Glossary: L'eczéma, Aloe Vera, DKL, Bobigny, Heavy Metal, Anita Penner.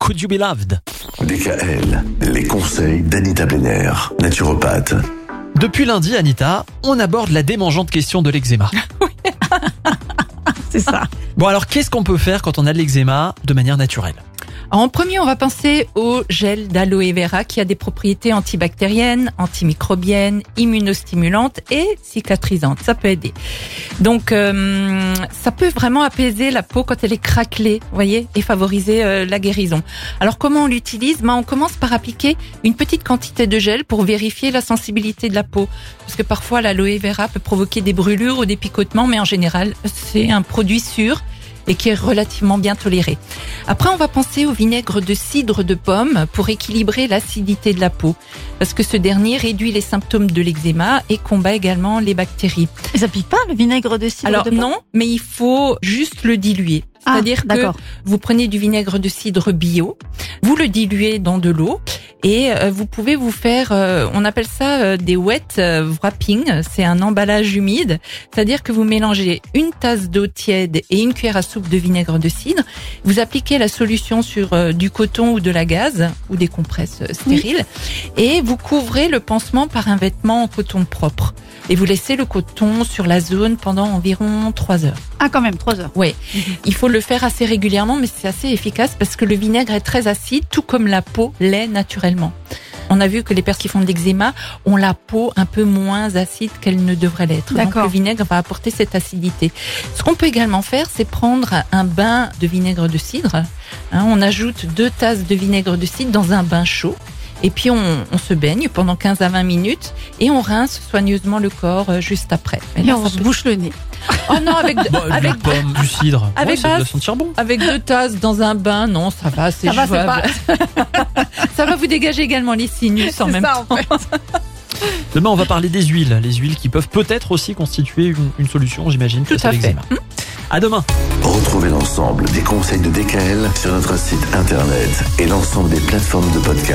Could You Be Loved. DKL, les conseils d'Anita Penner, naturopathe. Depuis lundi, Anita, on aborde la démangeante question de l'eczéma. Oui, c'est ça. Bon, alors qu'est-ce qu'on peut faire quand on a de l'eczéma de manière naturelle ? Alors, en premier, on va penser au gel d'Aloe Vera qui a des propriétés antibactériennes, antimicrobiennes, immunostimulantes et cicatrisantes. Ça peut aider. Donc, ça peut vraiment apaiser la peau quand elle est craquelée, vous voyez, et favoriser la guérison. Alors, comment on l'utilise ? On commence par appliquer une petite quantité de gel pour vérifier la sensibilité de la peau. Parce que parfois, l'Aloe Vera peut provoquer des brûlures ou des picotements, mais en général, c'est un produit sûr et qui est relativement bien toléré. Après, on va penser au vinaigre de cidre de pomme pour équilibrer l'acidité de la peau, parce que ce dernier réduit les symptômes de l'eczéma et combat également les bactéries. Et ça pique pas, le vinaigre de cidre de pomme ? Alors non, mais il faut juste le diluer. C'est-à-dire que vous prenez du vinaigre de cidre bio, vous le diluez dans de l'eau et vous pouvez vous faire, on appelle ça des wet wrapping, c'est un emballage humide, c'est-à-dire que vous mélangez une tasse d'eau tiède et une cuillère à soupe de vinaigre de cidre, vous appliquez la solution sur du coton ou de la gaze ou des compresses stériles et vous couvrez le pansement par un vêtement en coton propre et vous laissez le coton sur la zone pendant environ 3 heures. Ah quand même, 3 heures. Oui, il faut le faire assez régulièrement, mais c'est assez efficace parce que le vinaigre est très acide, tout comme la peau l'est naturellement. On a vu que les personnes qui font de l'eczéma ont la peau un peu moins acide qu'elle ne devrait l'être. D'accord. Donc le vinaigre va apporter cette acidité. Ce qu'on peut également faire, c'est prendre un bain de vinaigre de cidre. On ajoute 2 tasses de vinaigre de cidre dans un bain chaud. Et puis on se baigne pendant 15 à 20 minutes et on rince soigneusement le corps juste après. Et là, on se bouche le nez. Oh non, avec des pommes, du cidre. Avec ça doit sentir bon. Avec 2 tasses dans un bain, non, ça va, c'est jouable. Ça va vous dégager également les sinus en même temps. En fait. Demain, on va parler des huiles. Les huiles qui peuvent peut-être aussi constituer une solution, j'imagine, face à l'eczéma. À demain. Retrouvez l'ensemble des conseils de DKL sur notre site internet et l'ensemble des plateformes de podcast.